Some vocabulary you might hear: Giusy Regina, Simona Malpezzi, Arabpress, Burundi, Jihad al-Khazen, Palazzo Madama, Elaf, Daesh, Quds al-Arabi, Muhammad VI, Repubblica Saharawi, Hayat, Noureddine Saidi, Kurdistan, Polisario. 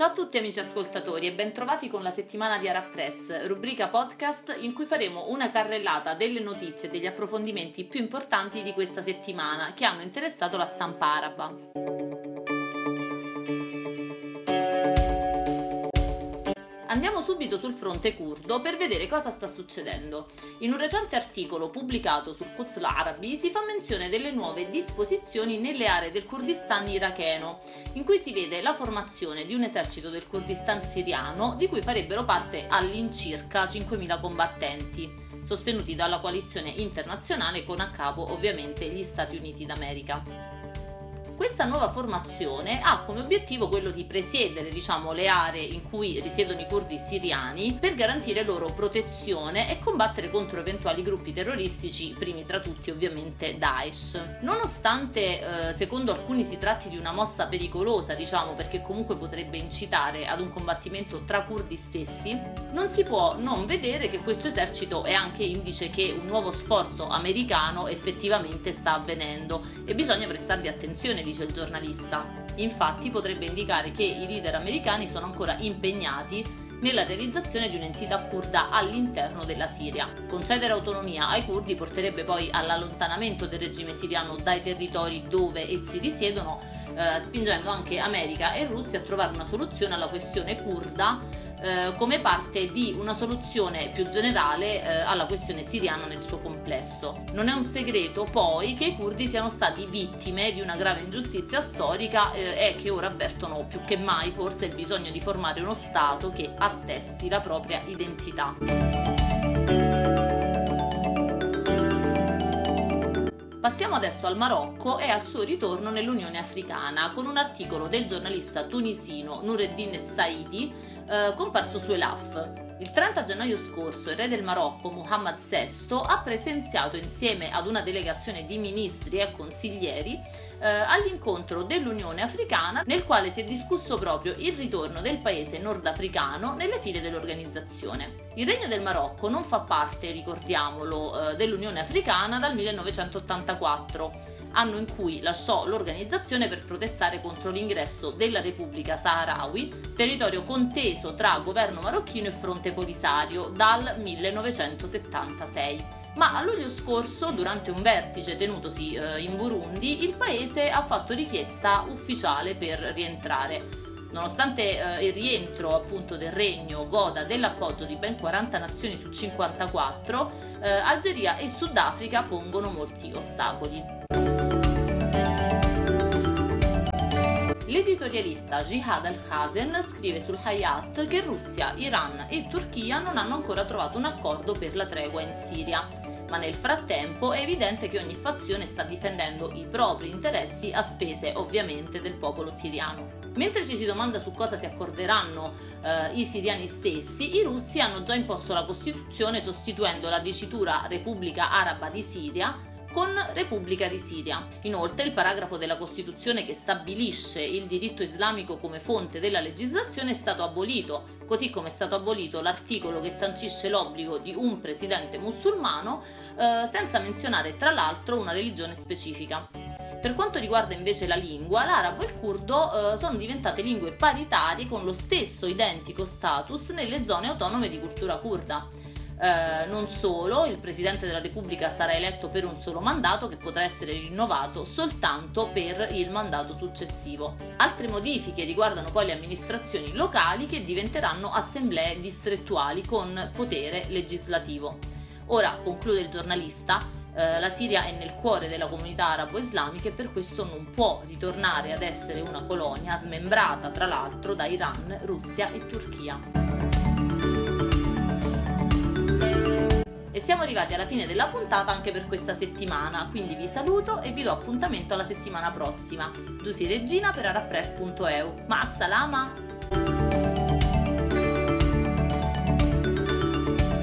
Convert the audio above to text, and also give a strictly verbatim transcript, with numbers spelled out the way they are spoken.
Ciao a tutti amici ascoltatori e bentrovati con la settimana di Arabpress, rubrica podcast in cui faremo una carrellata delle notizie e degli approfondimenti più importanti di questa settimana che hanno interessato la stampa araba. Andiamo subito sul fronte curdo per vedere cosa sta succedendo. In un recente articolo pubblicato sul Quds al-Arabi si fa menzione delle nuove disposizioni nelle aree del Kurdistan iracheno, in cui si vede la formazione di un esercito del Kurdistan siriano di cui farebbero parte all'incirca cinquemila combattenti, sostenuti dalla coalizione internazionale con a capo ovviamente gli Stati Uniti d'America. Questa nuova formazione ha come obiettivo quello di presiedere, diciamo, le aree in cui risiedono i curdi siriani per garantire loro protezione e combattere contro eventuali gruppi terroristici, primi tra tutti ovviamente Daesh. Nonostante eh, secondo alcuni si tratti di una mossa pericolosa, diciamo, perché comunque potrebbe incitare ad un combattimento tra curdi stessi, non si può non vedere che questo esercito è anche indice che un nuovo sforzo americano effettivamente sta avvenendo e bisogna prestarvi attenzione, dice il giornalista. Infatti potrebbe indicare che i leader americani sono ancora impegnati nella realizzazione di un'entità curda all'interno della Siria. Concedere autonomia ai curdi porterebbe poi all'allontanamento del regime siriano dai territori dove essi risiedono, eh, spingendo anche America e Russia a trovare una soluzione alla questione curda eh, come parte di una soluzione più generale eh, alla questione siriana nel suo complesso. Non è un segreto poi che i curdi siano stati vittime di una grave ingiustizia storica eh, e che ora avvertono più che mai forse il bisogno di formare uno Stato che attesti la propria identità. Passiamo adesso al Marocco e al suo ritorno nell'Unione Africana con un articolo del giornalista tunisino Noureddine Saidi eh, comparso su Elaf. Il trenta gennaio scorso il re del Marocco, Muhammad sesto, ha presenziato insieme ad una delegazione di ministri e consiglieri eh, all'incontro dell'Unione Africana nel quale si è discusso proprio il ritorno del paese nordafricano nelle file dell'organizzazione. Il Regno del Marocco non fa parte, ricordiamolo, eh, dell'Unione Africana dal millenovecentottantaquattro, anno in cui lasciò l'organizzazione per protestare contro l'ingresso della Repubblica Saharawi, territorio conteso tra governo marocchino e fronte Polisario dal millenovecentosettantasei. Ma a luglio scorso, durante un vertice tenutosi in Burundi, il paese ha fatto richiesta ufficiale per rientrare. Nonostante eh, il rientro appunto del regno goda dell'appoggio di ben quaranta nazioni su cinquantaquattro, eh, Algeria e Sudafrica pongono molti ostacoli. L'editorialista Jihad al-Khazen scrive sul Hayat che Russia, Iran e Turchia non hanno ancora trovato un accordo per la tregua in Siria, ma nel frattempo è evidente che ogni fazione sta difendendo i propri interessi a spese ovviamente del popolo siriano. Mentre ci si domanda su cosa si accorderanno eh, i siriani stessi, i russi hanno già imposto la Costituzione sostituendo la dicitura Repubblica Araba di Siria con Repubblica di Siria. Inoltre il paragrafo della Costituzione che stabilisce il diritto islamico come fonte della legislazione è stato abolito, così come è stato abolito l'articolo che sancisce l'obbligo di un presidente musulmano, eh, senza menzionare tra l'altro una religione specifica. Per quanto riguarda invece la lingua, l'arabo e il curdo eh, sono diventate lingue paritarie con lo stesso identico status nelle zone autonome di cultura curda. Uh, non solo, il Presidente della Repubblica sarà eletto per un solo mandato che potrà essere rinnovato soltanto per il mandato successivo. Altre modifiche riguardano poi le amministrazioni locali che diventeranno assemblee distrettuali con potere legislativo. Ora, conclude il giornalista, uh, la Siria è nel cuore della comunità arabo-islamica e per questo non può ritornare ad essere una colonia smembrata tra l'altro da Iran, Russia e Turchia. E siamo arrivati alla fine della puntata anche per questa settimana, quindi vi saluto e vi do appuntamento alla settimana prossima. Giusy Regina per arabpress punto e u. Ma assalama!